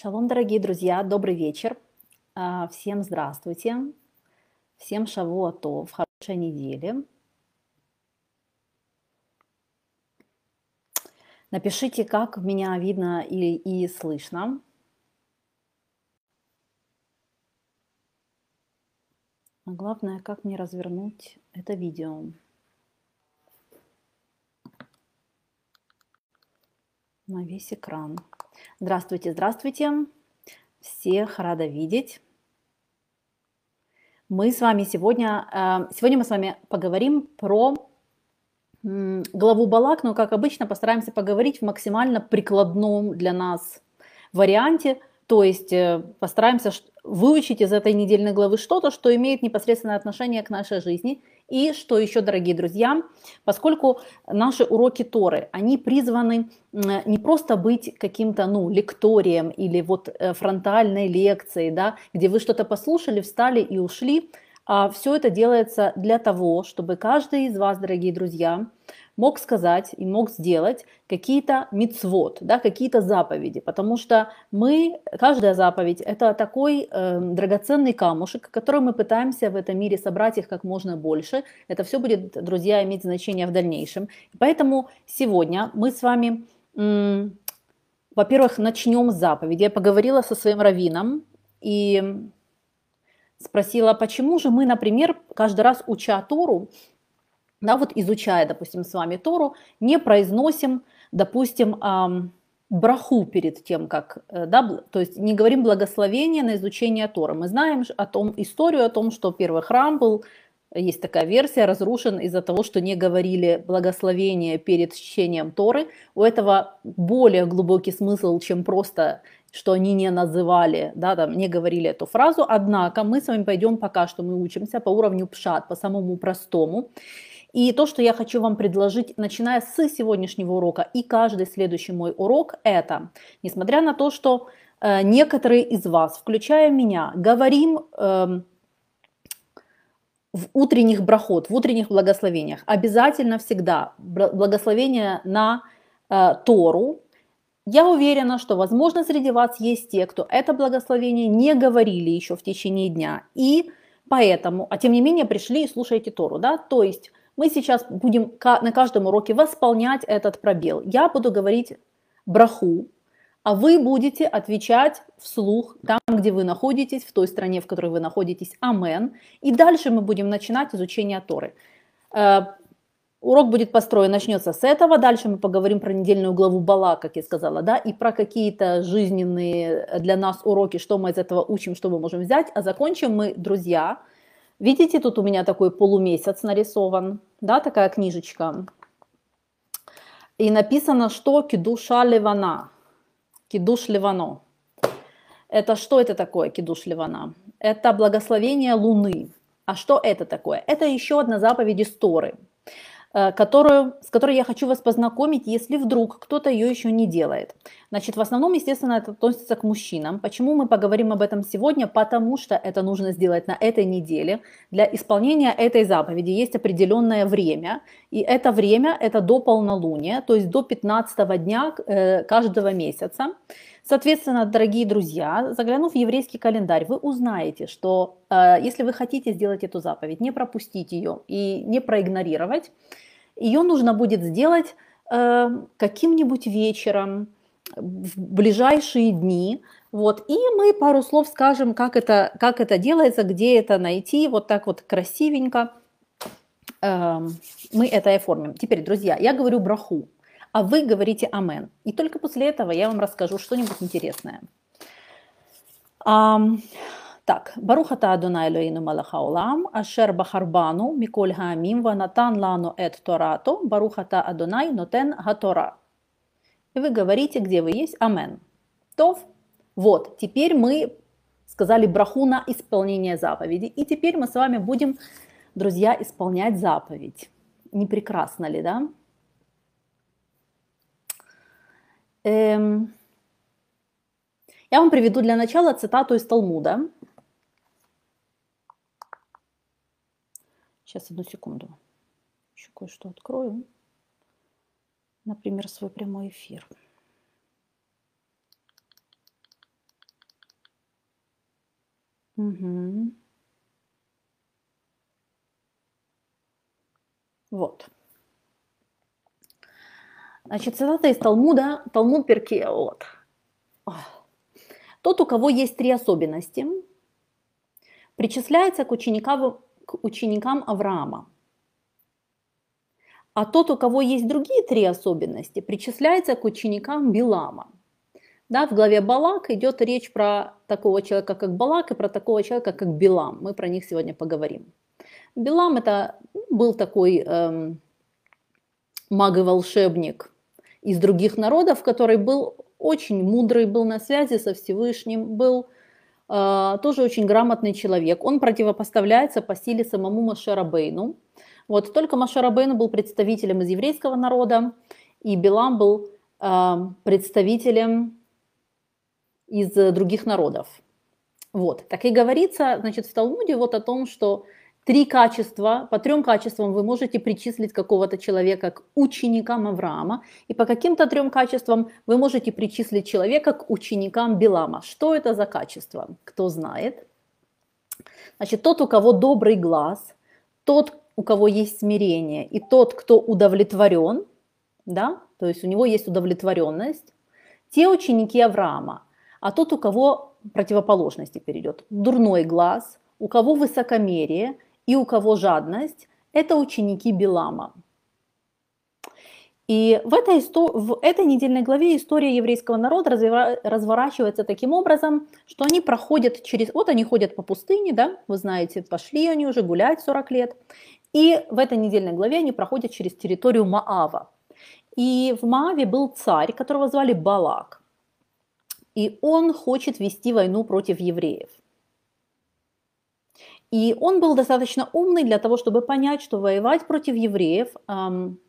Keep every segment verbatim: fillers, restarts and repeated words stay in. Шалом, дорогие друзья, добрый вечер, всем здравствуйте, всем шавуа тов, хорошей недели. Напишите, как меня видно и, и слышно. А главное, как мне развернуть это видео. На весь экран. Здравствуйте, здравствуйте. Всех рада видеть. Мы с вами сегодня, сегодня мы с вами поговорим про главу Балак, но, как обычно, постараемся поговорить в максимально прикладном для нас варианте, то есть постараемся выучить из этой недельной главы что-то, что имеет непосредственное отношение к нашей жизни. И что еще, дорогие друзья, поскольку наши уроки Торы, они призваны не просто быть каким-то, ну, лекторием или вот фронтальной лекцией, да, где вы что-то послушали, встали и ушли, а все это делается для того, чтобы каждый из вас, дорогие друзья, мог сказать и мог сделать какие-то мицвот, да, какие-то заповеди, потому что мы, каждая заповедь – это такой э, драгоценный камушек, который мы пытаемся в этом мире собрать их как можно больше. Это все будет, друзья, иметь значение в дальнейшем. Поэтому сегодня мы с вами, м- во-первых, начнем с заповеди. Я поговорила со своим раввином и спросила, почему же мы, например, каждый раз, уча Тору, да, вот изучая, допустим, с вами Тору, не произносим, допустим, браху перед тем, как, да, то есть не говорим благословение на изучение Торы. Мы знаем о том, историю о том, что первый храм был, есть такая версия, разрушен из-за того, что не говорили благословение перед чтением Торы. У этого более глубокий смысл, чем просто, что они не называли, да, там, не говорили эту фразу. Однако мы с вами пойдем пока что, мы учимся по уровню пшат, по самому простому. И то, что я хочу вам предложить, начиная с сегодняшнего урока и каждый следующий мой урок, это, несмотря на то, что э, некоторые из вас, включая меня, говорим э, в утренних брахот, в утренних благословениях, обязательно всегда благословение на э, Тору. Я уверена, что, возможно, среди вас есть те, кто это благословение не говорили еще в течение дня, и поэтому, а тем не менее, пришли и слушаете Тору, да, то есть мы сейчас будем на каждом уроке восполнять этот пробел. Я буду говорить браху, а вы будете отвечать вслух там, где вы находитесь, в той стране, в которой вы находитесь, амен. И дальше мы будем начинать изучение Торы. Урок будет построен, начнется с этого, дальше мы поговорим про недельную главу Балак, как я сказала, да, и про какие-то жизненные для нас уроки, что мы из этого учим, что мы можем взять, а закончим мы, друзья, видите, тут у меня такой полумесяц нарисован, да, такая книжечка, и написано, что кидуша левана, кидуш левано, это что это такое кидуш левана? Это благословение луны, а что это такое? Это еще одна заповедь из Торы, которую, с которой я хочу вас познакомить, если вдруг кто-то ее еще не делает. Значит, в основном, естественно, это относится к мужчинам. Почему мы поговорим об этом сегодня? Потому что это нужно сделать на этой неделе. Для исполнения этой заповеди есть определенное время, и это время – это до полнолуния, то есть до пятнадцатого дня каждого месяца. Соответственно, дорогие друзья, заглянув в еврейский календарь, вы узнаете, что э, если вы хотите сделать эту заповедь, не пропустить ее и не проигнорировать, ее нужно будет сделать э, каким-нибудь вечером, в ближайшие дни. Вот. И мы пару слов скажем, как это, как это делается, где это найти, вот так вот красивенько э, мы это оформим. Теперь, друзья, я говорю браху, а вы говорите «Амен». И только после этого я вам расскажу что-нибудь интересное. А, так. «Барух ата Адонай Элокейну мелех хаолам, ашер бахар бану миколь хаамим, ванатан лану эт торато, барух ата Адонай нотен ха-тора». И вы говорите, где вы есть, «Амен». Тов. Вот, теперь мы сказали браху на исполнение заповеди. И теперь мы с вами будем, друзья, исполнять заповедь. Не прекрасно ли, да? Я вам приведу для начала цитату из Талмуда. Сейчас, одну секунду. Еще кое-что открою. Например, свой прямой эфир. Мгм. Вот. Значит, цитата из Талмуда, Талмуд Перкеот. Тот, у кого есть три особенности, причисляется к ученикам, к ученикам Авраама. А тот, у кого есть другие три особенности, причисляется к ученикам Билама. Да, в главе Балак идет речь про такого человека, как Балак, и про такого человека, как Билам. Мы про них сегодня поговорим. Билам это был такой эм, маг и волшебник из других народов, который был очень мудрый, был на связи со Всевышним, был э, тоже очень грамотный человек. Он противопоставляется по силе самому Моше Рабейну. Вот, только Моше Рабейну был представителем из еврейского народа, и Билам был э, представителем из других народов. Вот. Так и говорится, значит, в Талмуде вот о том, что три качества, по трем качествам вы можете причислить какого-то человека к ученикам Авраама, и по каким-то трем качествам вы можете причислить человека к ученикам Билама. Что это за качество? Кто знает? Значит, тот, у кого добрый глаз, тот, у кого есть смирение, и тот, кто удовлетворен, да, то есть у него есть удовлетворенность, те ученики Авраама. А тот, у кого противоположность теперь идет, дурной глаз, у кого высокомерие и у кого жадность, это ученики Билама. И в этой, в этой недельной главе история еврейского народа разворачивается таким образом, что они проходят через... Вот они ходят по пустыне, да, вы знаете, пошли они уже гулять сорок лет. И в этой недельной главе они проходят через территорию Моава. И в Моаве был царь, которого звали Балак. И он хочет вести войну против евреев. И он был достаточно умный для того, чтобы понять, что воевать против евреев эм,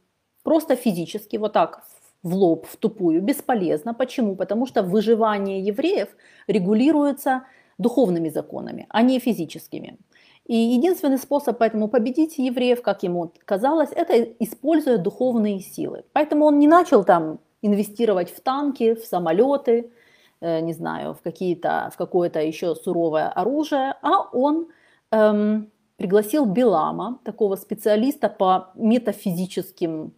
просто физически, вот так, в лоб, в тупую, бесполезно. Почему? Потому что выживание евреев регулируется духовными законами, а не физическими. И единственный способ поэтому победить евреев, как ему казалось, это используя духовные силы. Поэтому он не начал там инвестировать в танки, в самолеты, не знаю, в, в какое-то еще суровое оружие, а он эм, пригласил Билама, такого специалиста по метафизическим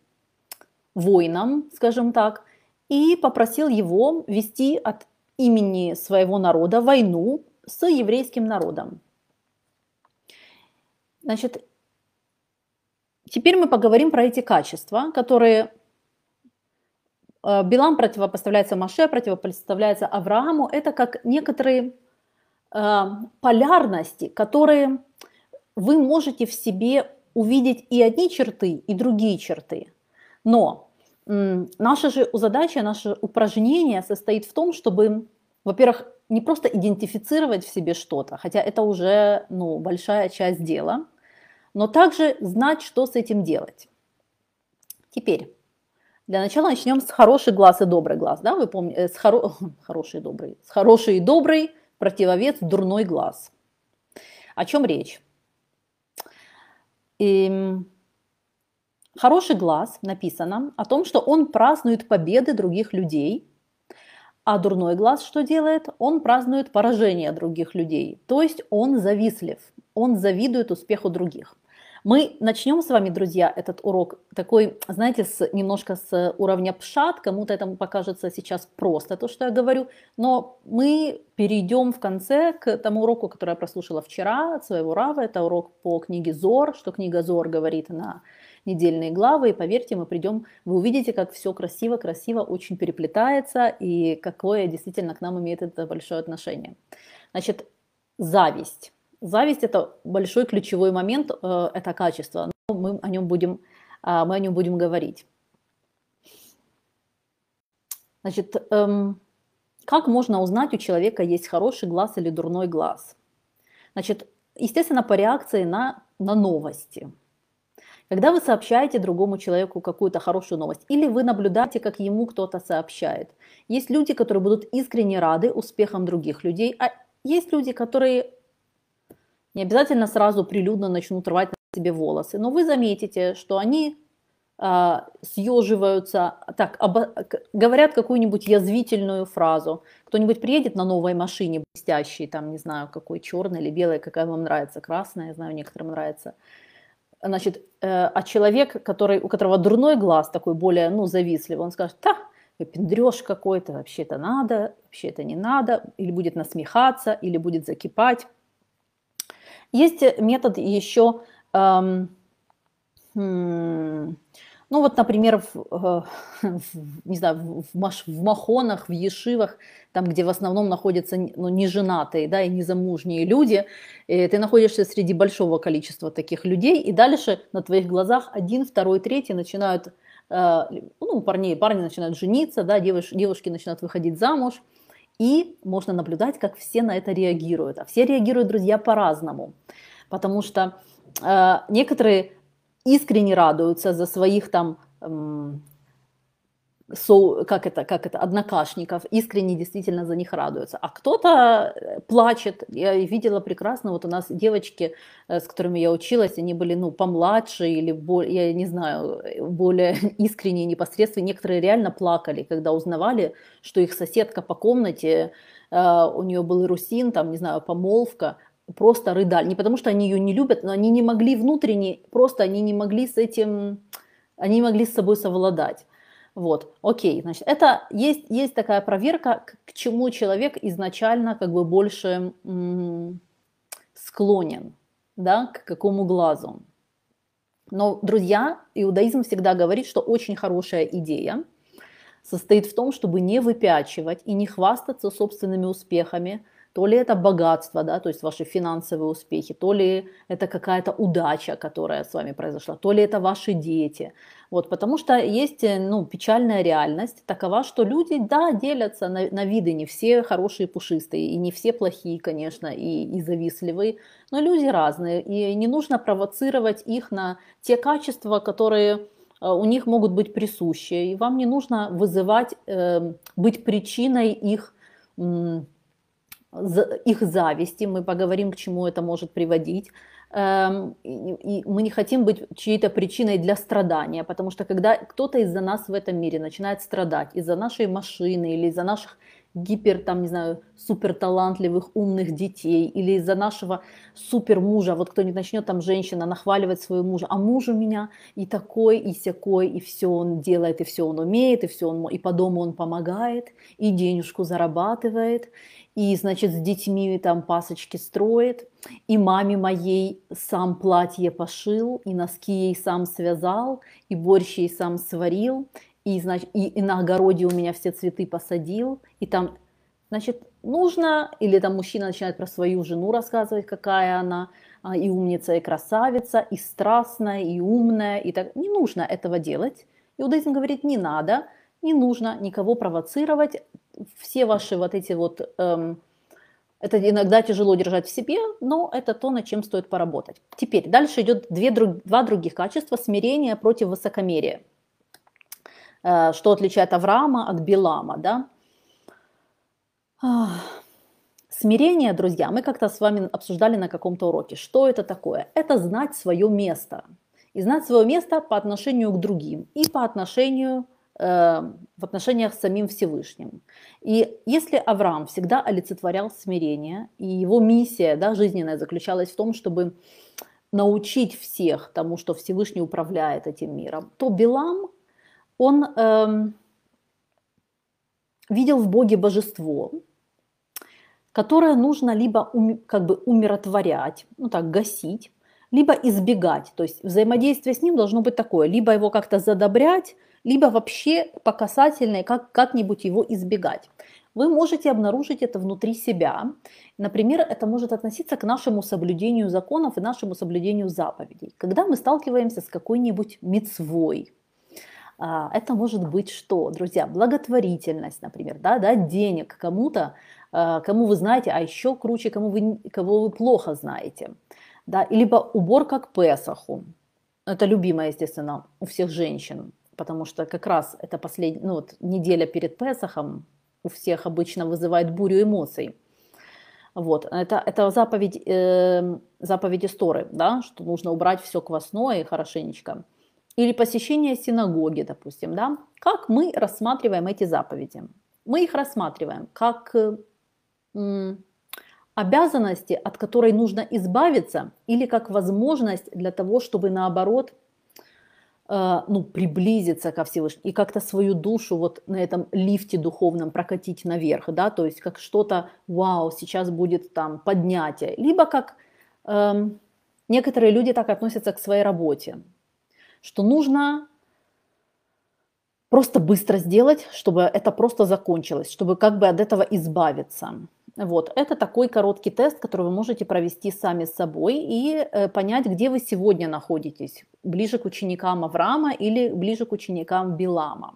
войнам, скажем так, и попросил его вести от имени своего народа войну с еврейским народом. Значит, теперь мы поговорим про эти качества, которые... Билам противопоставляется Моше, противопоставляется Аврааму. Это как некоторые э, полярности, которые вы можете в себе увидеть и одни черты, и другие черты. Но э, наша же задача, наше упражнение состоит в том, чтобы, во-первых, не просто идентифицировать в себе что-то, хотя это уже ну, большая часть дела, но также знать, что с этим делать. Теперь. Для начала начнем с хороший глаз и добрый глаз. Да? Вы помните, с, хоро... хороший, добрый. с хороший и добрый противовес дурной глаз. О чем речь? И... Хороший глаз написано о том, что он празднует победы других людей, а дурной глаз что делает? Он празднует поражение других людей. То есть он завистлив, он завидует успеху других. Мы начнем с вами, друзья, этот урок такой, знаете, с, немножко с уровня пшат, кому-то этому покажется сейчас просто то, что я говорю, но мы перейдем в конце к тому уроку, который я прослушала вчера от своего Рава, это урок по книге Зор, что книга Зор говорит на недельные главы, и поверьте, мы придем, вы увидите, как все красиво-красиво очень переплетается, и какое действительно к нам имеет это большое отношение. Значит, зависть. Зависть – это большой ключевой момент, это качество, но мы о нем будем, мы о нем будем говорить. Значит, как можно узнать, у человека есть хороший глаз или дурной глаз? Значит, естественно, по реакции на, на новости. Когда вы сообщаете другому человеку какую-то хорошую новость, или вы наблюдаете, как ему кто-то сообщает. Есть люди, которые будут искренне рады успехам других людей, а есть люди, которые... Не обязательно сразу прилюдно начнут рвать на себе волосы, но вы заметите, что они съеживаются, так, обо... говорят какую-нибудь язвительную фразу. Кто-нибудь приедет на новой машине, блестящей, там, не знаю, какой, черной или белой, какая вам нравится, красная, я знаю, некоторым нравится. Значит, э, а человек, который, у которого дурной глаз, такой более, ну, завистливый, он скажет, да, пиндрёж какой-то, вообще-то надо, вообще-то не надо, или будет насмехаться, или будет закипать. Есть метод еще... Эм, хм, Ну вот, например, в, в, не знаю, в, маш, в махонах, в ешивах, там, где в основном находятся ну, неженатые, да, и незамужние люди, и ты находишься среди большого количества таких людей, и дальше на твоих глазах один, второй, третий начинают, ну, парни, парни начинают жениться, да, девуш, девушки начинают выходить замуж, и можно наблюдать, как все на это реагируют. А все реагируют, друзья, по-разному, потому что э, некоторые... искренне радуются за своих там, эм, со, как это, как это, однокашников, искренне действительно за них радуются. А кто-то плачет. Я видела прекрасно, вот у нас девочки, с которыми я училась, они были ну, помладше или, более, я не знаю, более искренние, непосредственно. Некоторые реально плакали, когда узнавали, что их соседка по комнате, э, у нее был русин, там, не знаю, помолвка, просто рыдали. Не потому, что они ее не любят, но они не могли внутренне, просто они не могли с этим, они не могли с собой совладать. Вот, окей, значит, это есть, есть такая проверка, к, к чему человек изначально как бы больше м- склонен, да, к какому глазу. Но, друзья, иудаизм всегда говорит, что очень хорошая идея состоит в том, чтобы не выпячивать и не хвастаться собственными успехами. То ли это богатство, да, то есть ваши финансовые успехи, то ли это какая-то удача, которая с вами произошла, то ли это ваши дети. Вот, потому что есть ну, печальная реальность такова, что люди, да, делятся на, на виды, не все хорошие пушистые, и не все плохие, конечно, и, и завистливые, но люди разные, и не нужно провоцировать их на те качества, которые у них могут быть присущи, и вам не нужно вызывать, э, быть причиной их... М- их зависти, мы поговорим, к чему это может приводить. И мы не хотим быть чьей-то причиной для страдания, потому что когда кто-то из-за нас в этом мире начинает страдать, из-за нашей машины или из-за наших гипер, там, не знаю, суперталантливых, умных детей, или из-за нашего супермужа, вот кто-нибудь начнет там женщина нахваливать своего мужа, а муж у меня и такой, и сякой, и все он делает, и все он умеет, и все он, и по дому он помогает, и денежку зарабатывает, и, значит, с детьми там пасочки строит, и маме моей сам платье пошил, и носки ей сам связал, и борщ ей сам сварил, И, значит, и, и на огороде у меня все цветы посадил, и там, значит, нужно, или там мужчина начинает про свою жену рассказывать, какая она, и умница, и красавица, и страстная, и умная, и так. Не нужно этого делать. Иудаизм говорит, не надо, не нужно никого провоцировать. Все ваши вот эти вот, эм, это иногда тяжело держать в себе, но это то, над чем стоит поработать. Теперь, дальше идет две, друг, два других качества, смирение против высокомерия. Что отличает Авраама от Билама, да? Смирение, друзья, мы как-то с вами обсуждали на каком-то уроке. Что это такое? Это знать свое место. И знать свое место по отношению к другим и по отношению, э, в отношениях с самим Всевышним. И если Авраам всегда олицетворял смирение, и его миссия, да, жизненная заключалась в том, чтобы научить всех тому, что Всевышний управляет этим миром, то Билам... Он эм, видел в Боге божество, которое нужно либо ум, как бы умиротворять, ну так, гасить, либо избегать. То есть взаимодействие с ним должно быть такое, либо его как-то задобрять, либо вообще по касательной как, как-нибудь его избегать. Вы можете обнаружить это внутри себя. Например, это может относиться к нашему соблюдению законов и нашему соблюдению заповедей. Когда мы сталкиваемся с какой-нибудь мицвой, это может быть что, друзья? Благотворительность, например, да, дать денег кому-то, кому вы знаете, а еще круче, кому вы, кого вы плохо знаете. Да, либо уборка к Песаху. Это любимое, естественно, у всех женщин, потому что как раз это последняя, ну, вот, неделя перед Песахом у всех обычно вызывает бурю эмоций. Вот, это, это заповедь, э, заповедь Торы, да, что нужно убрать все квасное и хорошенечко. или посещение синагоги, допустим, да? Как мы рассматриваем эти заповеди? Мы их рассматриваем как м, обязанности, от которой нужно избавиться, или как возможность для того, чтобы наоборот э, ну, приблизиться ко Всевышнему и как-то свою душу вот на этом лифте духовном прокатить наверх, да? То есть как что-то, вау, сейчас будет там поднятие, либо как э, некоторые люди так относятся к своей работе, что нужно просто быстро сделать, чтобы это просто закончилось, чтобы как бы от этого избавиться. Вот, это такой короткий тест, который вы можете провести сами с собой и понять, где вы сегодня находитесь, ближе к ученикам Авраама или ближе к ученикам Билама.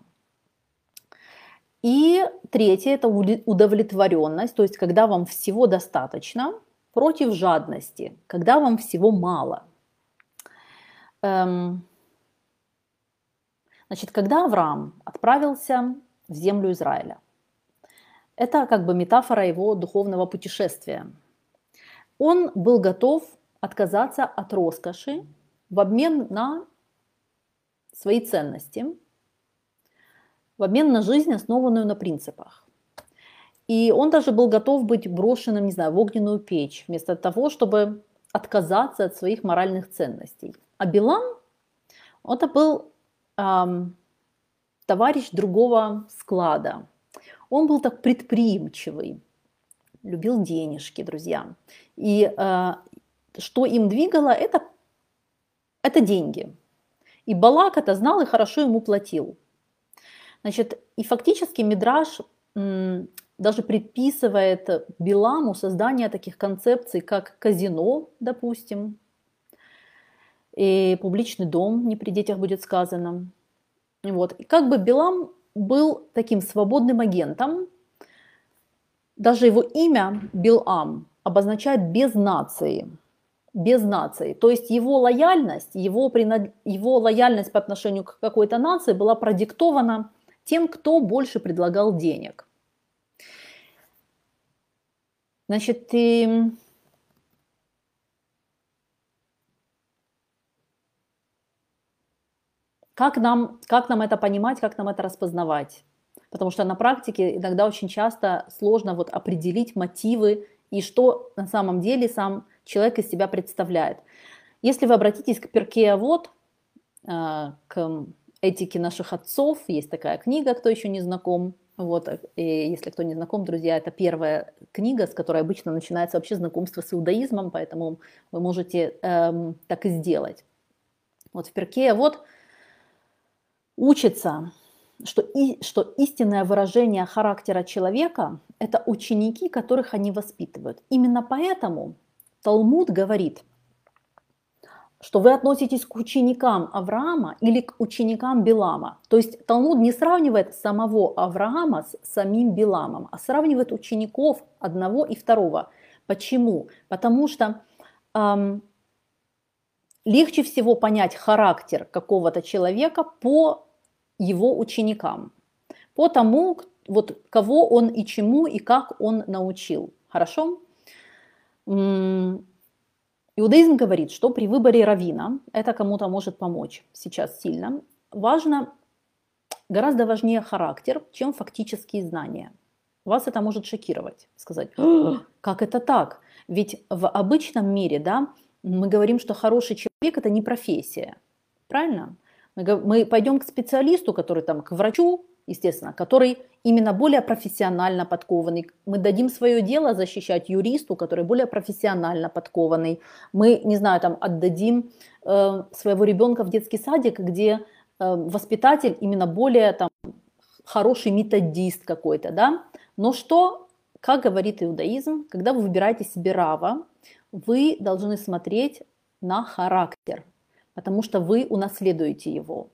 И третье – это удовлетворенность, то есть когда вам всего достаточно, против жадности, когда вам всего мало. Значит, когда Авраам отправился в землю Израиля, это как бы метафора его духовного путешествия. Он был готов отказаться от роскоши в обмен на свои ценности, в обмен на жизнь, основанную на принципах. И он даже был готов быть брошенным, не знаю, в огненную печь, вместо того, чтобы отказаться от своих моральных ценностей. А Билам, это был эм, товарищ другого склада. Он был так предприимчивый, любил денежки, друзья. И э, что им двигало, это, это деньги. И Балак это знал и хорошо ему платил. Значит, и фактически Мидраш м, даже предписывает Биламу создание таких концепций, как казино, допустим, и публичный дом, не при детях будет сказано. Вот. И как бы Билам был таким свободным агентом, даже его имя Билам обозначает без нации, без нации. То есть его лояльность, его, принад... его лояльность по отношению к какой-то нации была продиктована тем, кто больше предлагал денег. Значит, и... Как нам, как нам это понимать, как нам это распознавать? Потому что на практике иногда очень часто сложно вот определить мотивы и что на самом деле сам человек из себя представляет. Если вы обратитесь к Перкей Авот, к этике наших отцов, есть такая книга, кто еще не знаком. Вот, и если кто не знаком, друзья, это первая книга, с которой обычно начинается вообще знакомство с иудаизмом, поэтому вы можете эм, так и сделать. Вот в Перкей Авот учится, что, и, что истинное выражение характера человека – это ученики, которых они воспитывают. Именно поэтому Талмуд говорит, что вы относитесь к ученикам Авраама или к ученикам Билама. То есть Талмуд не сравнивает самого Авраама с самим Биламом, а сравнивает учеников одного и второго. Почему? Потому что эм, легче всего понять характер какого-то человека по его ученикам, по тому, вот, кого он и чему, и как он научил. Хорошо? Иудаизм говорит, что при выборе раввина, это кому-то может помочь сейчас сильно, важно, гораздо важнее характер, чем фактические знания. Вас это может шокировать, сказать, как это так? Ведь в обычном мире, да, мы говорим, что хороший человек – это не профессия, правильно? Мы пойдем к специалисту, который там, к врачу, естественно, который именно более профессионально подкованный. Мы дадим свое дело защищать юристу, который более профессионально подкованный. Мы, не знаю, там отдадим э, своего ребенка в детский садик, где э, воспитатель именно более там хороший методист какой-то, да? Но что, как говорит иудаизм, когда вы выбираете себе рава, вы должны смотреть на характер, потому что вы унаследуете его.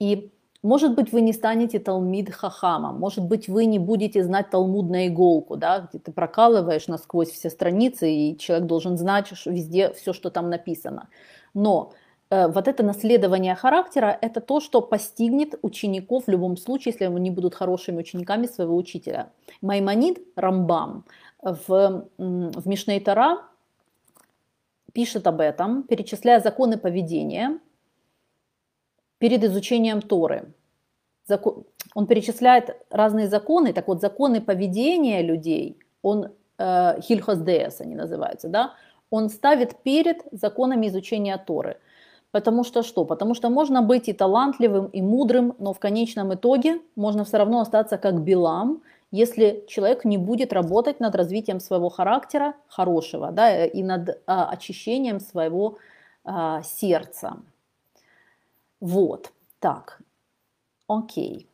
И, может быть, вы не станете талмид хахамом, может быть, вы не будете знать талмуд на иголку, да, где ты прокалываешь насквозь все страницы, и человек должен знать везде все, что там написано. Но э, вот это наследование характера – это то, что постигнет учеников в любом случае, если они будут хорошими учениками своего учителя. Маймонид Рамбам в, в Мишней Тора пишет об этом, перечисляя законы поведения, перед изучением Торы. Он перечисляет разные законы, так вот законы поведения людей, он хильхос деэс они называются, да, он ставит перед законами изучения Торы. Потому что что? Потому что можно быть и талантливым, и мудрым, но в конечном итоге можно все равно остаться как Билам, если человек не будет работать над развитием своего характера хорошего, да, и над а, очищением своего а, сердца. Вот, так, окей.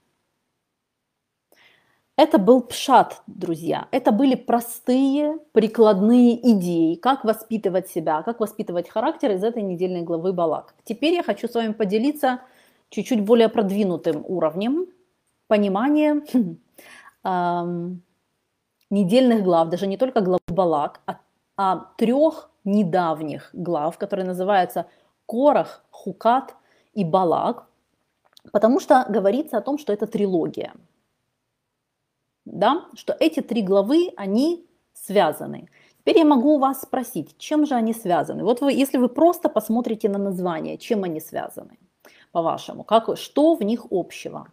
Это был пшат, друзья. Это были простые прикладные идеи, как воспитывать себя, как воспитывать характер из этой недельной главы Балак. Теперь я хочу с вами поделиться чуть-чуть более продвинутым уровнем понимания недельных глав, даже не только главы Балак, а, а трех недавних глав, которые называются Корах, Хукат и Балак, потому что говорится о том, что это трилогия. Да? Что эти три главы, они связаны. Теперь я могу вас спросить, чем же они связаны? Вот вы, если вы просто посмотрите на название, чем они связаны, по-вашему, как, что в них общего?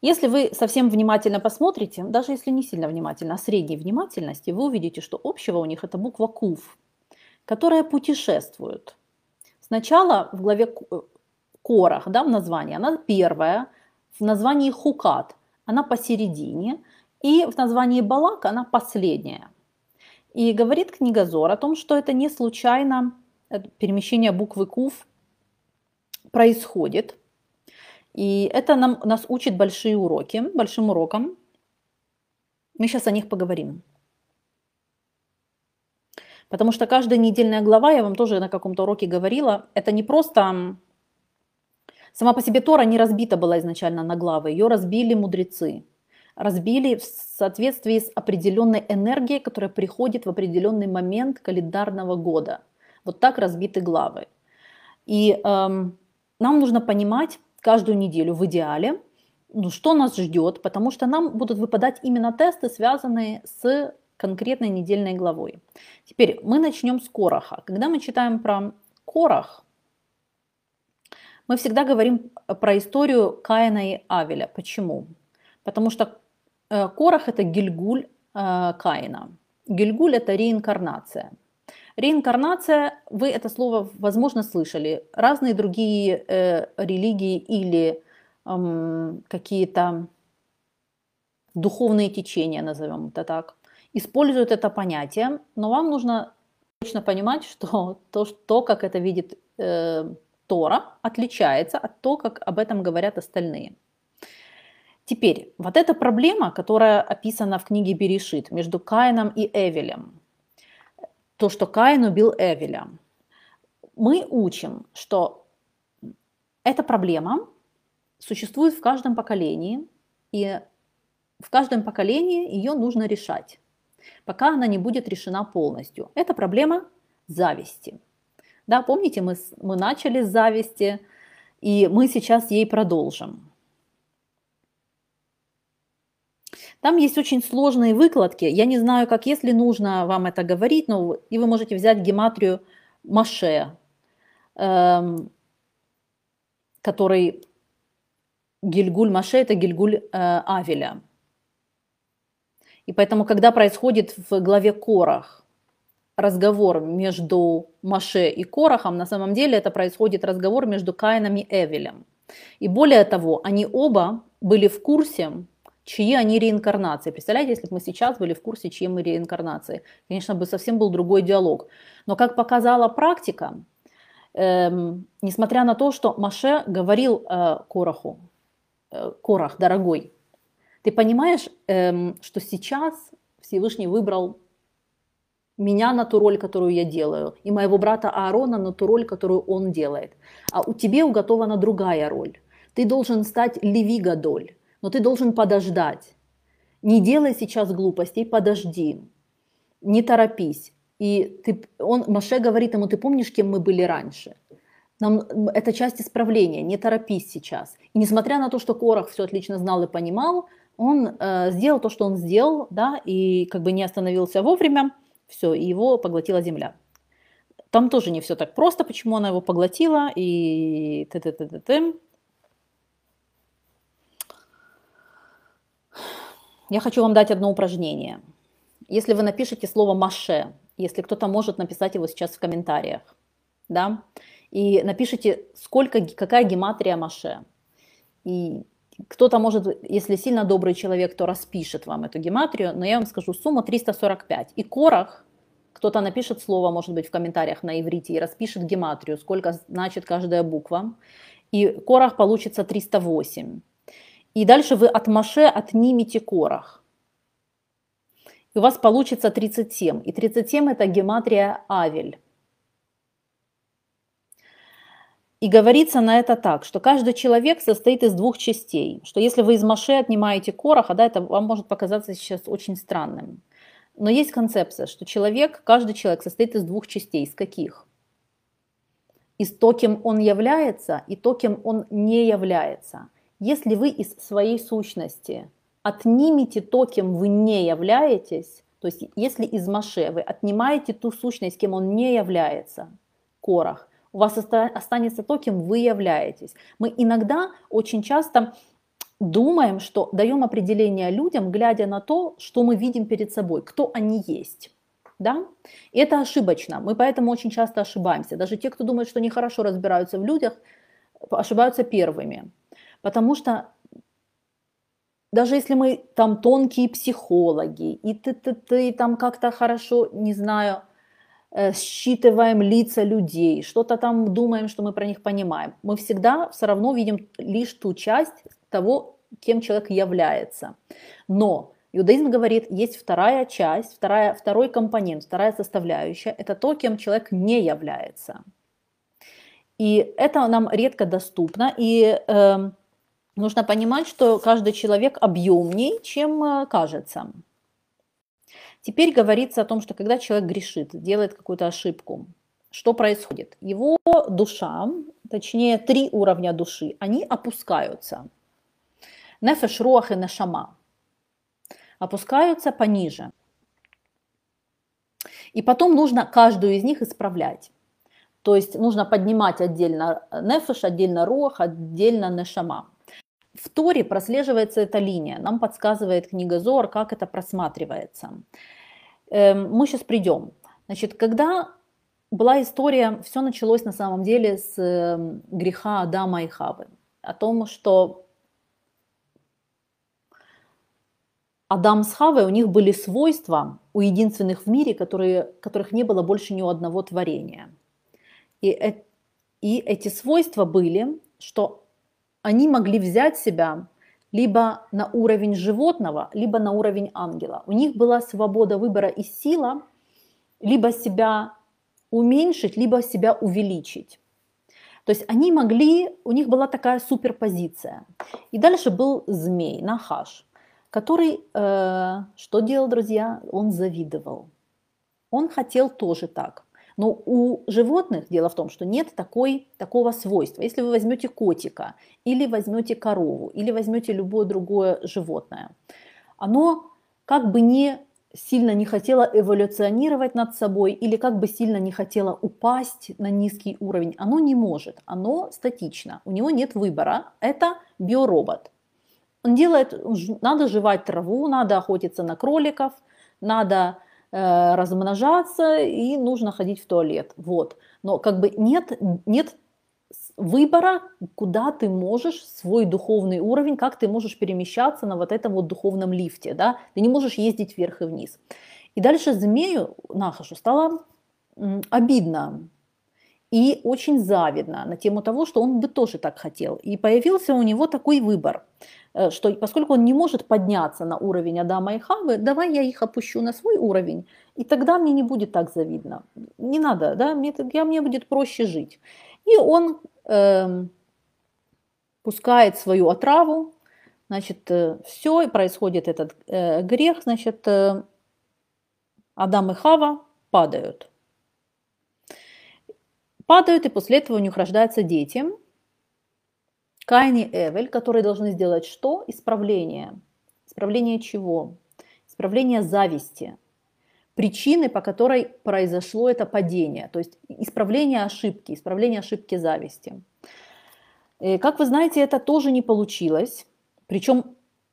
Если вы совсем внимательно посмотрите, даже если не сильно внимательно, а средней внимательности, вы увидите, что общего у них это буква Кув, которая путешествует. Сначала в главе Корах, да, в названии, она первая, в названии Хукат она посередине, и в названии Балак она последняя. И говорит книга Зор о том, что это не случайно перемещение буквы Кув происходит. И это нам, нас учит большие уроки, большим урокам. Мы сейчас о них поговорим. Потому что каждая недельная глава, я вам тоже на каком-то уроке говорила, это не просто... Сама по себе Тора не разбита была изначально на главы, ее разбили мудрецы. Разбили в соответствии с определенной энергией, которая приходит в определенный момент календарного года. Вот так разбиты главы. И эм, нам нужно понимать, каждую неделю в идеале, ну, что нас ждет, потому что нам будут выпадать именно тесты, связанные с конкретной недельной главой. Теперь мы начнем с Кораха. Когда мы читаем про Корах, мы всегда говорим про историю Каина и Авеля. Почему? Потому что Корах – это гильгуль Каина. Гильгуль – это реинкарнация. Реинкарнация, вы это слово, возможно, слышали. Разные другие э, религии или э, какие-то духовные течения, назовем это так, используют это понятие, но вам нужно точно понимать, что то, что, как это видит э, Тора, отличается от того, как об этом говорят остальные. Теперь, вот эта проблема, которая описана в книге Берешит между Каином и Эвелем, то, что Каин убил Эвеля. Мы учим, что эта проблема существует в каждом поколении, и в каждом поколении ее нужно решать, пока она не будет решена полностью. Это проблема зависти. Да, помните, мы, мы начали с зависти, и мы сейчас ей продолжим. Там есть очень сложные выкладки. Я не знаю, как, если нужно вам это говорить, но и вы можете взять гематрию Маше, эм, который Гильгуль Маше – это Гильгуль э, Авеля. И поэтому, когда происходит в главе Корах разговор между Маше и Корахом, на самом деле это происходит разговор между Каином и Эвелем. И более того, они оба были в курсе, чьи они реинкарнации. Представляете, если бы мы сейчас были в курсе, чьи мы реинкарнации. Конечно, бы совсем был другой диалог. Но, как показала практика, эм, несмотря на то, что Маше говорил э, Кораху, э, Корах, дорогой, ты понимаешь, эм, что сейчас Всевышний выбрал меня на ту роль, которую я делаю, и моего брата Аарона на ту роль, которую он делает. А у тебя уготована другая роль. Ты должен стать Леви Гадоль. Но ты должен подождать. Не делай сейчас глупостей, подожди. Не торопись. И ты, он, Маше говорит ему, ты помнишь, кем мы были раньше? Нам, это часть исправления, не торопись сейчас. И несмотря на то, что Корах все отлично знал и понимал, он э, сделал то, что он сделал, да, и как бы не остановился вовремя, все, и его поглотила земля. Там тоже не все так просто, почему она его поглотила и т-т-т-т-т. Я хочу вам дать одно упражнение. Если вы напишете слово «маше», если кто-то может написать его сейчас в комментариях, да, и напишите, сколько, какая гематрия «маше». И кто-то может, если сильно добрый человек, то распишет вам эту гематрию, но я вам скажу, сумма триста сорок пять. И Корах, кто-то напишет слово, может быть, в комментариях на иврите и распишет гематрию, сколько значит каждая буква. И Корах получится триста восемь. И дальше вы от Маше отнимите Корах. И у вас получится тридцать семь. И тридцать семь это гематрия Авель. И говорится на это так, что каждый человек состоит из двух частей. Что если вы из Маше отнимаете Корах, а да, это вам может показаться сейчас очень странным. Но есть концепция, что человек, каждый человек состоит из двух частей. Из каких? Из то, кем он является, и то, кем он не является. Если вы из своей сущности отнимете то, кем вы не являетесь, то есть если из Маше вы отнимаете ту сущность, кем он не является, Корах, у вас останется то, кем вы являетесь. Мы иногда очень часто думаем, что даем определение людям, глядя на то, что мы видим перед собой, кто они есть. Да? И это ошибочно, мы поэтому очень часто ошибаемся. Даже те, кто думает, что нехорошо разбираются в людях, ошибаются первыми. Потому что даже если мы там тонкие психологи, и ты-ты-ты там как-то хорошо, не знаю, считываем лица людей, что-то там думаем, что мы про них понимаем, мы всегда все равно видим лишь ту часть того, кем человек является. Но иудаизм говорит, есть вторая часть, вторая, второй компонент, вторая составляющая, это то, кем человек не является. И это нам редко доступно, и э, нужно понимать, что каждый человек объемней, чем э, кажется. Теперь говорится о том, что когда человек грешит, делает какую-то ошибку, что происходит? Его душа, точнее три уровня души, они опускаются. Нефеш, руах и нешама. Опускаются пониже. И потом нужно каждую из них исправлять. То есть нужно поднимать отдельно нефеш, отдельно руах, отдельно нешама. В Торе прослеживается эта линия. Нам подсказывает книга Зоар, как это просматривается. Мы сейчас придем. Значит, когда была история, все началось на самом деле с греха Адама и Хавы. О том, что Адам с Хавой, у них были свойства, у единственных в мире, которые, которых не было больше ни у одного творения. И, и эти свойства были, что они могли взять себя либо на уровень животного, либо на уровень ангела. У них была свобода выбора и сила либо себя уменьшить, либо себя увеличить. То есть они могли, у них была такая суперпозиция. И дальше был змей, Нахаш, который, э, что делал, друзья? Он завидовал. Он хотел тоже так. Но у животных дело в том, что нет такой, такого свойства. Если вы возьмете котика, или возьмете корову, или возьмете любое другое животное, оно как бы не сильно не хотело эволюционировать над собой, или как бы сильно не хотело упасть на низкий уровень, оно не может, оно статично, у него нет выбора, это биоробот. Он делает, надо жевать траву, надо охотиться на кроликов, надо размножаться и нужно ходить в туалет. Вот. Но как бы нет, нет выбора, куда ты можешь свой духовный уровень, как ты можешь перемещаться на вот этом вот духовном лифте. Да? Ты не можешь ездить вверх и вниз. И дальше змею Нахашу стало обидно и очень завидно на тему того, что он бы тоже так хотел. И появился у него такой выбор, что поскольку он не может подняться на уровень Адама и Хавы, давай я их опущу на свой уровень, и тогда мне не будет так завидно. Не надо, да, мне, я, мне будет проще жить. И он э, пускает свою отраву, значит, э, все, и происходит этот э, грех, значит, э, Адам и Хава падают. Падают, и после этого у них рождаются дети. Каин и Эвель, которые должны сделать что? Исправление. Исправление чего? Исправление зависти. причины, по которой произошло это падение, то есть исправление ошибки, исправление ошибки зависти. И, как вы знаете, это тоже не получилось, причем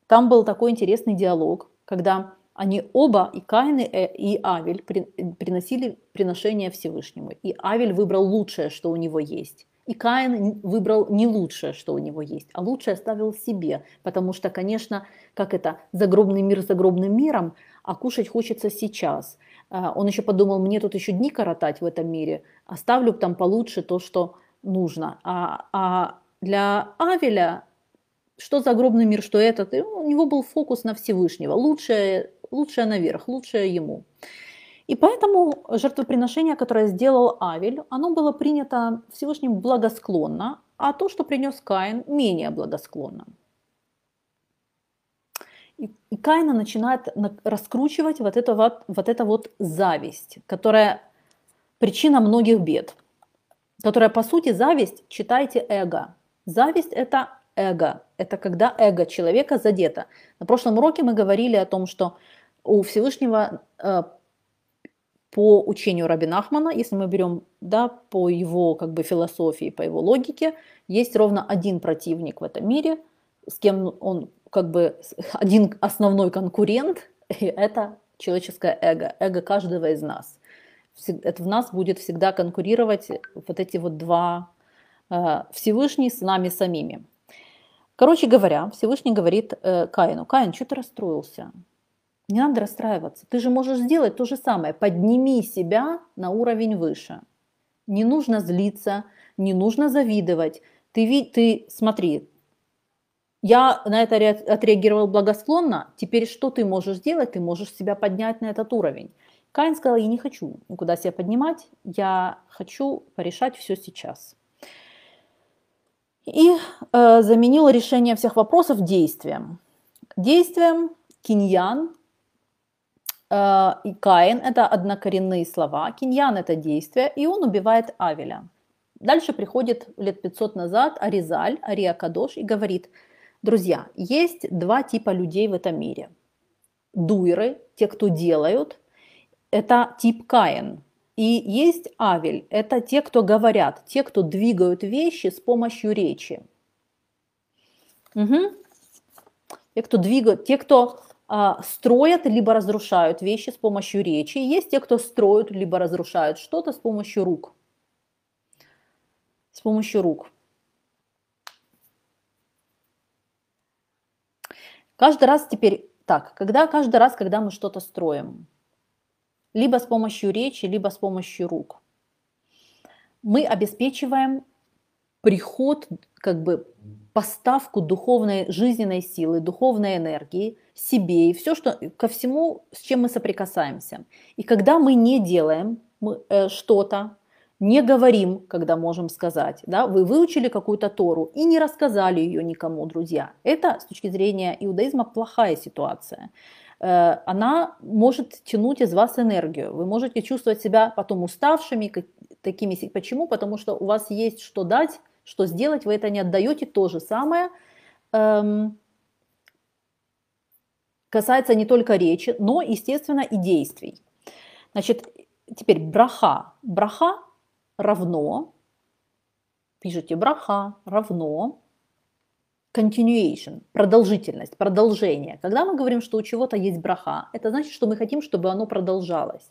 там был такой интересный диалог, когда они оба, и Каин, и Авель, приносили приношение Всевышнему, и Авель выбрал лучшее, что у него есть. И Каин выбрал не лучшее, что у него есть, а лучшее оставил себе, потому что, конечно, как это, загробный мир загробным миром, а кушать хочется сейчас. Он еще подумал, мне тут еще дни коротать в этом мире, оставлю там получше то, что нужно. А, а для Авеля, что загробный мир, что этот, и у него был фокус на Всевышнего, лучшее, лучшее наверх, лучшее ему. И поэтому жертвоприношение, которое сделал Авель, оно было принято Всевышним благосклонно, а то, что принес Каин, менее благосклонно. И Каина начинает раскручивать вот эту вот, вот, эту вот зависть, которая причина многих бед, которая по сути зависть, читайте эго. Зависть – это эго, это когда эго человека задето. На прошлом уроке мы говорили о том, что у Всевышнего по учению Раби Нахмана, если мы берем, да, по его как бы философии, по его логике, есть ровно один противник в этом мире, с кем он как бы один основной конкурент, и это человеческое эго, эго каждого из нас. Это в нас будет всегда конкурировать вот эти вот два, Всевышний с нами самими. Короче говоря, Всевышний говорит Каину: Каин, что ты расстроился? Не надо расстраиваться. Ты же можешь сделать то же самое. Подними себя на уровень выше. Не нужно злиться, не нужно завидовать. Ты, ты смотри, я на это отреагировал благосклонно. Теперь что ты можешь сделать? Ты можешь себя поднять на этот уровень. Каин сказал: я не хочу никуда себя поднимать. Я хочу порешать все сейчас. И э, заменил решение всех вопросов действием. Действием киньян и Каин – это однокоренные слова. Киньян – это действие, и он убивает Авеля. Дальше приходит лет пятьсот назад Аризаль, Ари Акадош, и говорит: друзья, есть два типа людей в этом мире. Дуиры, те, кто делают, это тип Каин. И есть Авель, это те, кто говорят, те, кто двигают вещи с помощью речи. Угу. Те, кто двигают, те, кто... строят либо разрушают вещи с помощью речи. Есть те, кто строят либо разрушают что-то с помощью рук. С помощью рук. Каждый раз теперь так, когда каждый раз, когда мы что-то строим, либо с помощью речи, либо с помощью рук, мы обеспечиваем приход, как бы поставку духовной, жизненной силы, духовной энергии себе и все, что, ко всему, с чем мы соприкасаемся. И когда мы не делаем э, что-то, не говорим, когда можем сказать, да, вы выучили какую-то Тору и не рассказали ее никому, друзья. Это, с точки зрения иудаизма, плохая ситуация. Э, она может тянуть из вас энергию. Вы можете чувствовать себя потом уставшими, как, такими. Почему? Потому что у вас есть что дать, что сделать, вы это не отдаете. То же самое эм, касается не только речи, но, естественно, и действий. Значит, теперь браха. Браха равно, пишите браха равно continuation, продолжительность, продолжение. Когда мы говорим, что у чего-то есть браха, это значит, что мы хотим, чтобы оно продолжалось.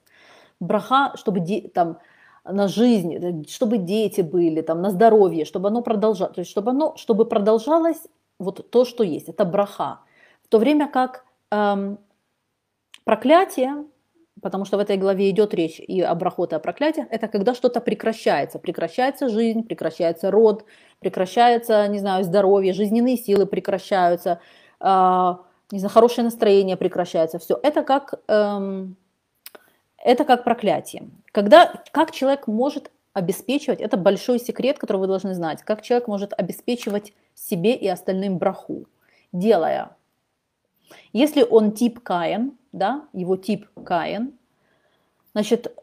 Браха, чтобы там... на жизнь, чтобы дети были, там, на здоровье, чтобы оно продолжалось, то есть чтобы, оно, чтобы продолжалось вот то, что есть, это браха. В то время как эм, проклятие, потому что в этой главе идет речь и о брахоте, и о проклятиях, это когда что-то прекращается, прекращается жизнь, прекращается род, прекращается, не знаю, здоровье, жизненные силы прекращаются, э, не знаю, хорошее настроение прекращается, все. Это как... Эм, Это как проклятие. Когда, как человек может обеспечивать, это большой секрет, который вы должны знать, как человек может обеспечивать себе и остальным браху, делая. Если он тип Каин, да, его тип Каин, значит,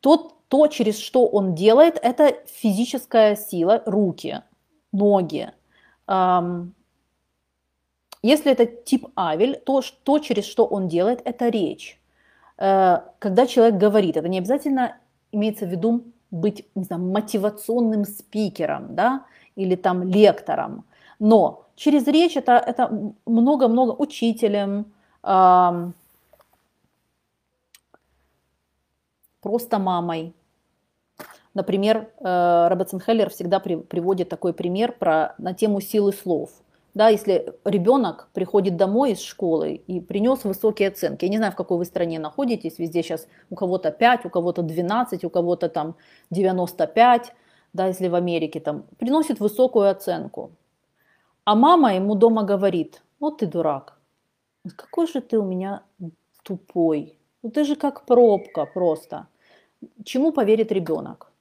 то, то, через что он делает, это физическая сила, руки, ноги. Если это тип Авель, то, то через что он делает, это речь. когда человек говорит, это не обязательно имеется в виду быть, не знаю, мотивационным спикером, да, или там лектором, но через речь это, это много-много учителем, э, просто мамой. Например, э, Робертсон Хеллер всегда при, приводит такой пример про, на тему силы слов. Да, если ребенок приходит домой из школы и принес высокие оценки, я не знаю, в какой вы стране находитесь, везде сейчас у кого-то пять, у кого-то двенадцать, у кого-то там девяносто пять, да, если в Америке, там, приносит высокую оценку. А мама ему дома говорит: вот ты дурак, какой же ты у меня тупой, ну ты же как пробка просто. Чему поверит ребенок?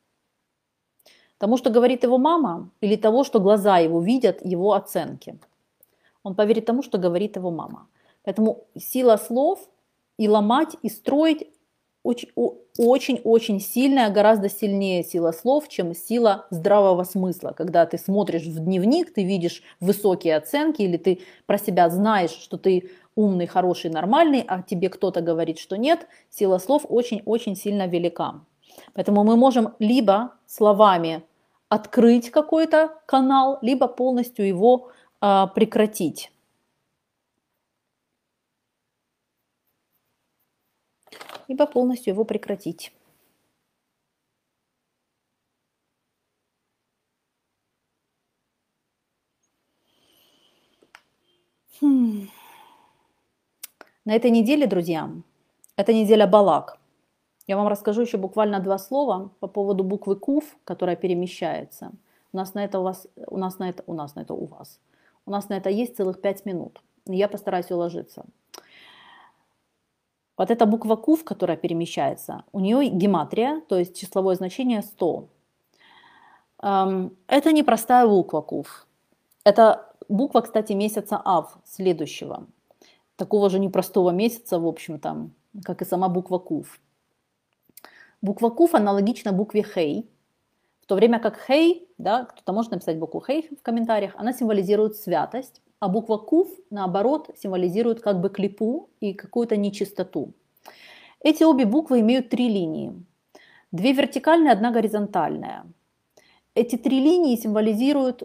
Тому, что говорит его мама, или того, что глаза его видят, его оценки? Он поверит тому, что говорит его мама. Поэтому сила слов и ломать, и строить очень-очень сильная, гораздо сильнее сила слов, чем сила здравого смысла. Когда ты смотришь в дневник, ты видишь высокие оценки, или ты про себя знаешь, что ты умный, хороший, нормальный, а тебе кто-то говорит, что нет, сила слов очень-очень сильно велика. Поэтому мы можем либо словами открыть какой-то канал, либо полностью его а, прекратить. Либо полностью его прекратить. Хм. На этой неделе, друзья, это неделя Балак. Я вам расскажу еще буквально два слова по поводу буквы Кув, которая перемещается. У нас на это у вас, у нас на это, у нас на это у вас. У нас на это есть целых пять минут. Я постараюсь уложиться. Вот эта буква Кув, которая перемещается, у нее гематрия, то есть числовое значение сто. Это непростая буква Кув. Это буква, кстати, месяца Ав, следующего. Такого же непростого месяца, в общем-то, как и сама буква Кув. Буква Куф аналогична букве Хей, в то время как Хей, да, кто-то может написать букву Хей в комментариях, она символизирует святость, а буква Куф, наоборот, символизирует как бы клепу и какую-то нечистоту. Эти обе буквы имеют три линии. Две вертикальные, одна горизонтальная. Эти три линии символизируют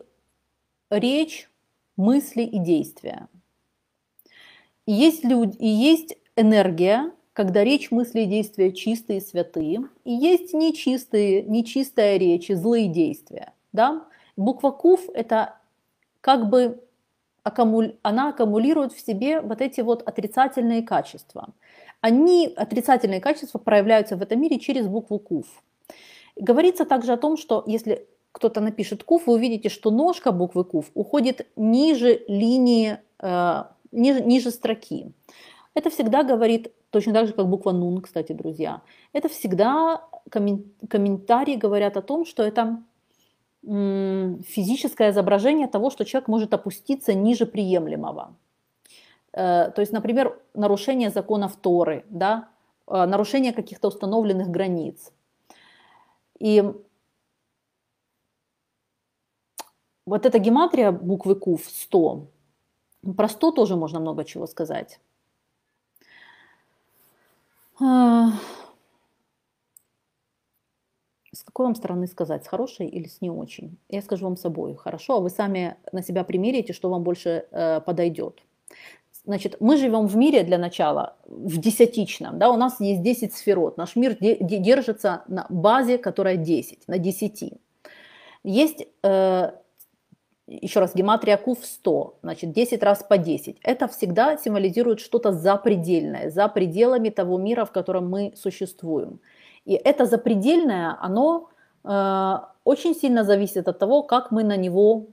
речь, мысли и действия. И есть, люди, и есть энергия, когда речь, мысли и действия чистые, святые, и есть нечистые, нечистая речь, злые действия. Да? Буква Кув это как бы аккумуль... она аккумулирует в себе вот эти вот отрицательные качества. Они, отрицательные качества, проявляются в этом мире через букву Кув. Говорится также о том, что если кто-то напишет Кув, вы увидите, что ножка буквы Кув уходит ниже линии, э, ниже, ниже строки. Это всегда говорит, точно так же, как буква Нун, кстати, друзья, это всегда коммен... комментарии говорят о том, что это м- физическое изображение того, что человек может опуститься ниже приемлемого. Э, то есть, например, нарушение законов Торы, да, э, нарушение каких-то установленных границ. И вот эта гематрия буквы Кув сто, про сто тоже можно много чего сказать. С какой вам стороны сказать, с хорошей или с не очень? Я скажу вам с собой, хорошо, а вы сами на себя примерите, что вам больше э, подойдет. Значит, мы живем в мире для начала, в десятичном, да, у нас есть десять сферот, наш мир де- держится на базе, которая десять, на десяти. Есть, э, еще раз, гематрия Кув сто, значит, десять раз по десять. Это всегда символизирует что-то запредельное, за пределами того мира, в котором мы существуем. И это запредельное, оно э, очень сильно зависит от того, как мы на него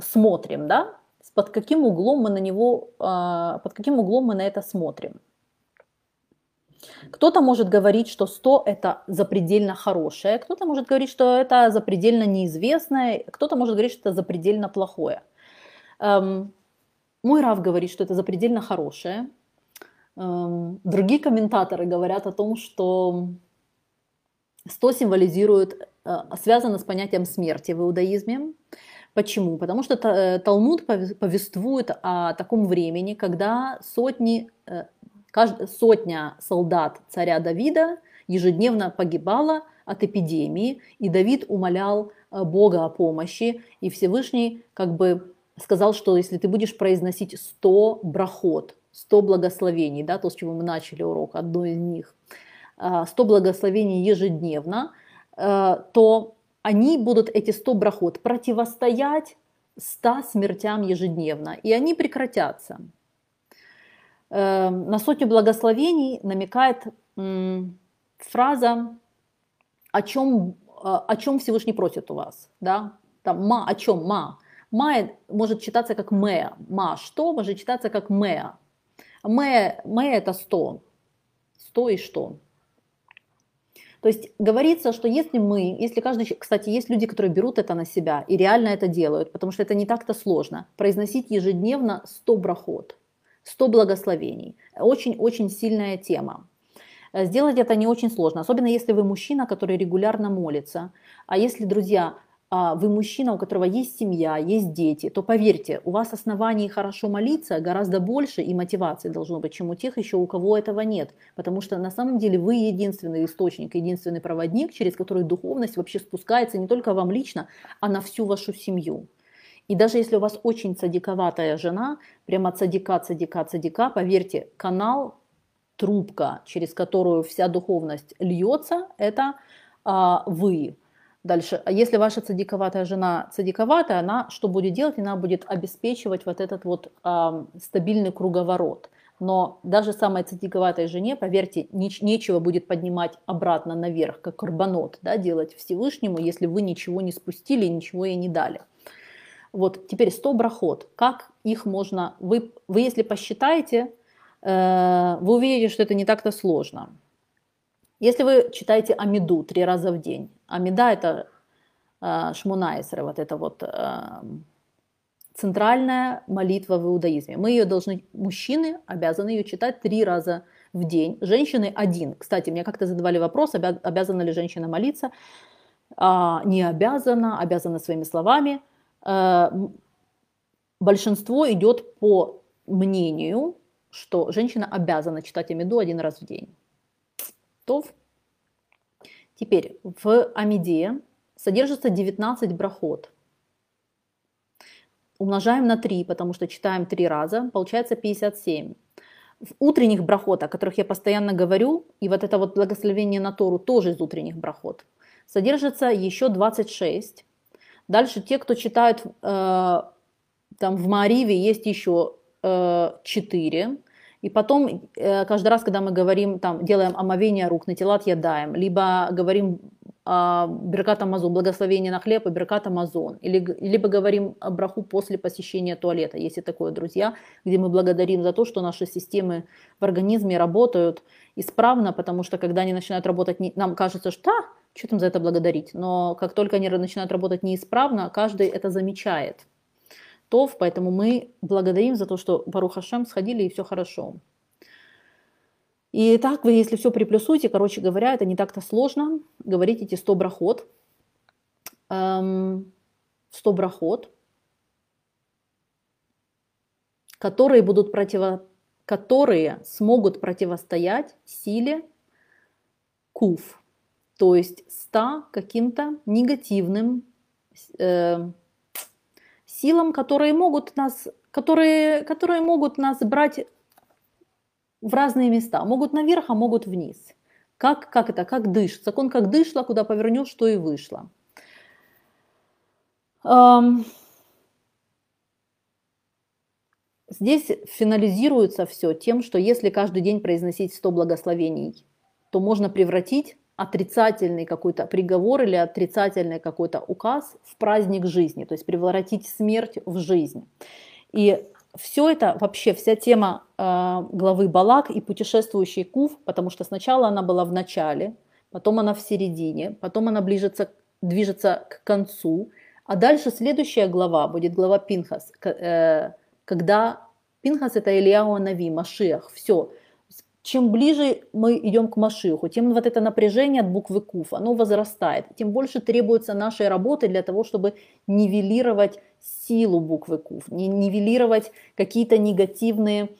смотрим, да? Под каким углом мы на него, э, под каким углом мы на это смотрим. Кто-то может говорить, что сто – это запредельно хорошее, кто-то может говорить, что это запредельно неизвестное, кто-то может говорить, что это запредельно плохое. Эм, мой Рав говорит, что это запредельно хорошее. Эм, другие комментаторы говорят о том, что сто символизирует, э, связано с понятием смерти в иудаизме. Почему? Потому что та, э, Талмуд повествует о таком времени, когда сотни... Э, Сотня солдат царя Давида ежедневно погибала от эпидемии, и Давид умолял Бога о помощи, и Всевышний как бы сказал, что если ты будешь произносить сто брахот, сто благословений, да, то, с чего мы начали урок, одно из них, сто благословений ежедневно, то они будут, эти сто брахот, противостоять ста смертям ежедневно, и они прекратятся. На сотню благословений намекает фраза, о чем, о чем Всевышний просит у вас. Да? Там, ма, о чем, ма. Ма может читаться как мэ. Ма, что, может читаться как мэ. Мэ, мэ это сто. Сто и что. То есть говорится, что если мы, если каждый, кстати, есть люди, которые берут это на себя и реально это делают, потому что это не так-то сложно, произносить ежедневно сто брахот, сто благословений. Очень-очень сильная тема. Сделать это не очень сложно, особенно если вы мужчина, который регулярно молится. А если, друзья, вы мужчина, у которого есть семья, есть дети, то поверьте, у вас оснований хорошо молиться гораздо больше и мотивации должно быть, чем у тех еще, у кого этого нет. Потому что на самом деле вы единственный источник, единственный проводник, через который духовность вообще спускается не только вам лично, а на всю вашу семью. И даже если у вас очень цадиковатая жена, прямо цадика, цадика, цадика, поверьте, канал... трубка, через которую вся духовность льется, это а, вы. Дальше, если ваша цадиковатая жена цадиковатая, она что будет делать? Она будет обеспечивать вот этот вот а, стабильный круговорот. Но даже самой цадиковатой жене, поверьте, не, нечего будет поднимать обратно наверх, как карбонот, да, делать Всевышнему, если вы ничего не спустили, ничего ей не дали. Вот, теперь сто брахот. Как их можно... Вы, вы если посчитаете... вы увидите, что это не так-то сложно. Если вы читаете Амиду три раза в день, Амида – это Шмунаэсра, вот эта вот центральная молитва в иудаизме. Мы ее должны, мужчины обязаны ее читать три раза в день, женщины – один. Кстати, мне как-то задавали вопрос, обязана ли женщина молиться. Не обязана, обязана своими словами. Большинство идет по мнению, что женщина обязана читать Амиду один раз в день. То. Теперь в Амиде содержится девятнадцать брахот. Умножаем на три, потому что читаем три раза, получается пятьдесят семь. В утренних брахот, о которых я постоянно говорю, и вот это вот благословение на Тору тоже из утренних брахот, содержится еще двадцать шесть. Дальше те, кто читают, э, там в Маариве есть еще четыре, и потом каждый раз, когда мы говорим, там, делаем омовение рук, нетилат ядаем, либо говорим беркат амазон, благословение на хлеб и беркат амазон, или, либо говорим браху после посещения туалета, есть и такое, друзья, где мы благодарим за то, что наши системы в организме работают исправно, потому что когда они начинают работать, нам кажется, что а, что там за это благодарить, но как только они начинают работать неисправно, каждый это замечает. Тов, поэтому мы благодарим за то, что Барух Ашем сходили и все хорошо. И так вы, если все приплюсуете, короче говоря, это не так-то сложно. Говорите эти сто брахот. сто брахот, которые, будут противо... которые смогут противостоять силе куф, то есть ста каким-то негативным э... силам, которые могут нас, которые, которые могут нас брать в разные места. Могут наверх, а могут вниз. Как, как это? Как дышит. Закон как дышло, куда повернешь, то и вышло. Здесь финализируется все тем, что если каждый день произносить сто благословений, то можно превратить отрицательный какой-то приговор или отрицательный какой-то указ в праздник жизни, то есть превратить смерть в жизнь. И все это, вообще вся тема э, главы Балак и путешествующий куф, потому что сначала она была в начале, потом она в середине, потом она ближется, движется к концу, а дальше следующая глава будет глава Пинхас, к, э, когда Пинхас это Элияу Анави, Машиах, все. Чем ближе мы идем к Машиаху, тем вот это напряжение от буквы Куф, оно возрастает. Тем больше требуется нашей работы для того, чтобы нивелировать силу буквы Куф, нивелировать какие-то негативные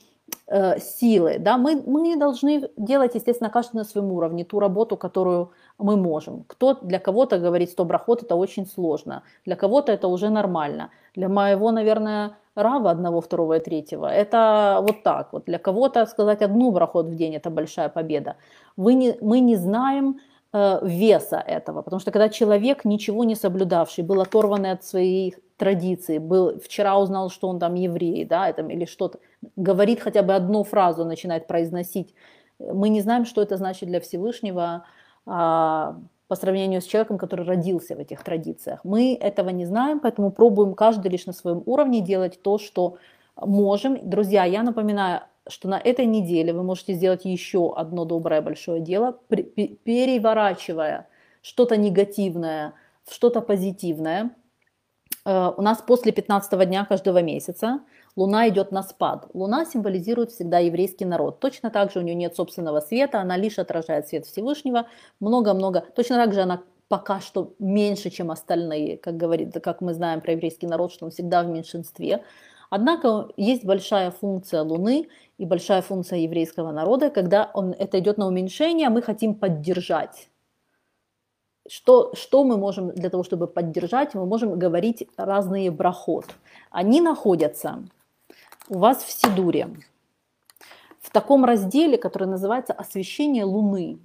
э, силы. Да? Мы, мы должны делать, естественно, каждый на своем уровне ту работу, которую мы можем. Кто, для кого-то говорить сто брахот — это очень сложно, для кого-то это уже нормально. Для моего, наверное, рава одного, второго и третьего это вот так. Вот. Для кого-то сказать одну брахот в день — это большая победа. Вы не, мы не знаем э, веса этого, потому что когда человек, ничего не соблюдавший, был оторванный от своих традиции, был, вчера узнал, что он там еврей, да, это, или что-то, говорит хотя бы одну фразу, начинает произносить. Мы не знаем, что это значит для Всевышнего а, по сравнению с человеком, который родился в этих традициях. Мы этого не знаем, поэтому пробуем каждый лишь на своем уровне делать то, что можем. Друзья, я напоминаю, что на этой неделе вы можете сделать еще одно доброе большое дело, переворачивая что-то негативное в что-то позитивное. У нас после пятнадцатого дня каждого месяца Луна идет на спад. Луна символизирует всегда еврейский народ. Точно так же у нее нет собственного света, она лишь отражает свет Всевышнего. Много-много. Точно так же она пока что меньше, чем остальные, как говорит, как мы знаем про еврейский народ, что он всегда в меньшинстве. Однако есть большая функция Луны и большая функция еврейского народа. Когда он, это идет на уменьшение, мы хотим поддержать. Что, что мы можем для того, чтобы поддержать? Мы можем говорить разные брахот. Они находятся у вас в Сидуре, в таком разделе, который называется «Освещение Луны».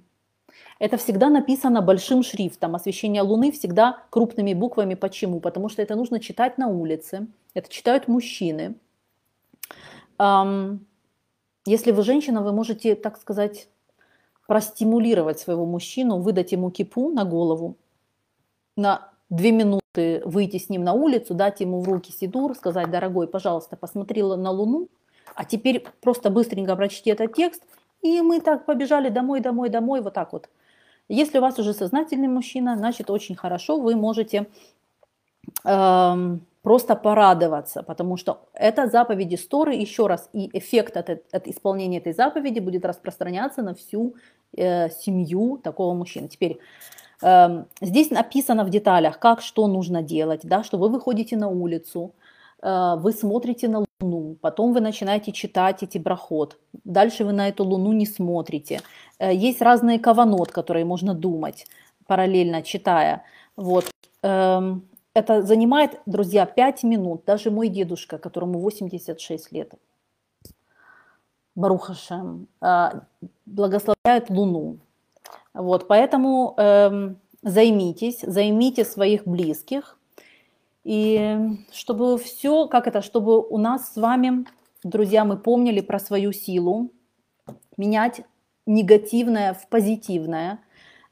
Это всегда написано большим шрифтом. Освещение Луны всегда крупными буквами. Почему? Потому что это нужно читать на улице. Это читают мужчины. Если вы женщина, вы можете, так сказать, простимулировать своего мужчину, выдать ему кипу на голову, на две минуты выйти с ним на улицу, дать ему в руки сидур, сказать: дорогой, пожалуйста, посмотрела на Луну, а теперь просто быстренько прочти этот текст, и мы так побежали домой, домой, домой, вот так вот. Если у вас уже сознательный мужчина, значит, очень хорошо, вы можете э, просто порадоваться, потому что это заповеди Торы, еще раз, и эффект от, от исполнения этой заповеди будет распространяться на всю э, семью такого мужчины. Теперь э, здесь написано в деталях, как, что нужно делать, да, что вы выходите на улицу, э, вы смотрите на Луну, потом вы начинаете читать эти брахот, дальше вы на эту Луну не смотрите. Э, есть разные каванот, которые можно думать, параллельно читая. Вот. Э, Это занимает, друзья, пять минут. Даже мой дедушка, которому восемьдесят шесть лет, Барух Ашем, благословляет Луну. Вот, поэтому э, займитесь, займите своих близких. И чтобы все, как это, чтобы у нас с вами, друзья, мы помнили про свою силу, менять негативное в позитивное.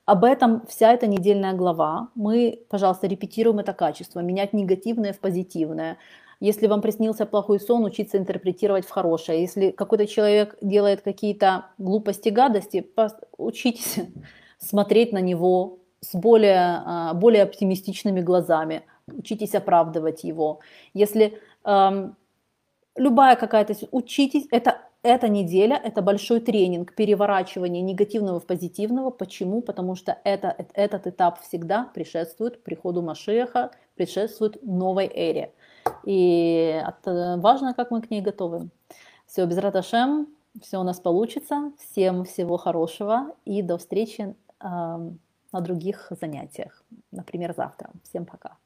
Об этом вся эта недельная глава. Мы, пожалуйста, репетируем это качество, менять негативное в позитивное. Если вам приснился плохой сон, учиться интерпретировать в хорошее. Если какой-то человек делает какие-то глупости, гадости, учитесь смотреть на него с более, более оптимистичными глазами. Учитесь оправдывать его. Если эм, любая какая-то... Учитесь... это Эта неделя – это большой тренинг переворачивания негативного в позитивного. Почему? Потому что это, этот этап всегда предшествует приходу Машиаха, предшествует новой эре. И это важно, как мы к ней готовы. Все, безрат Ашем, все у нас получится. Всем всего хорошего и до встречи э, на других занятиях. Например, завтра. Всем пока.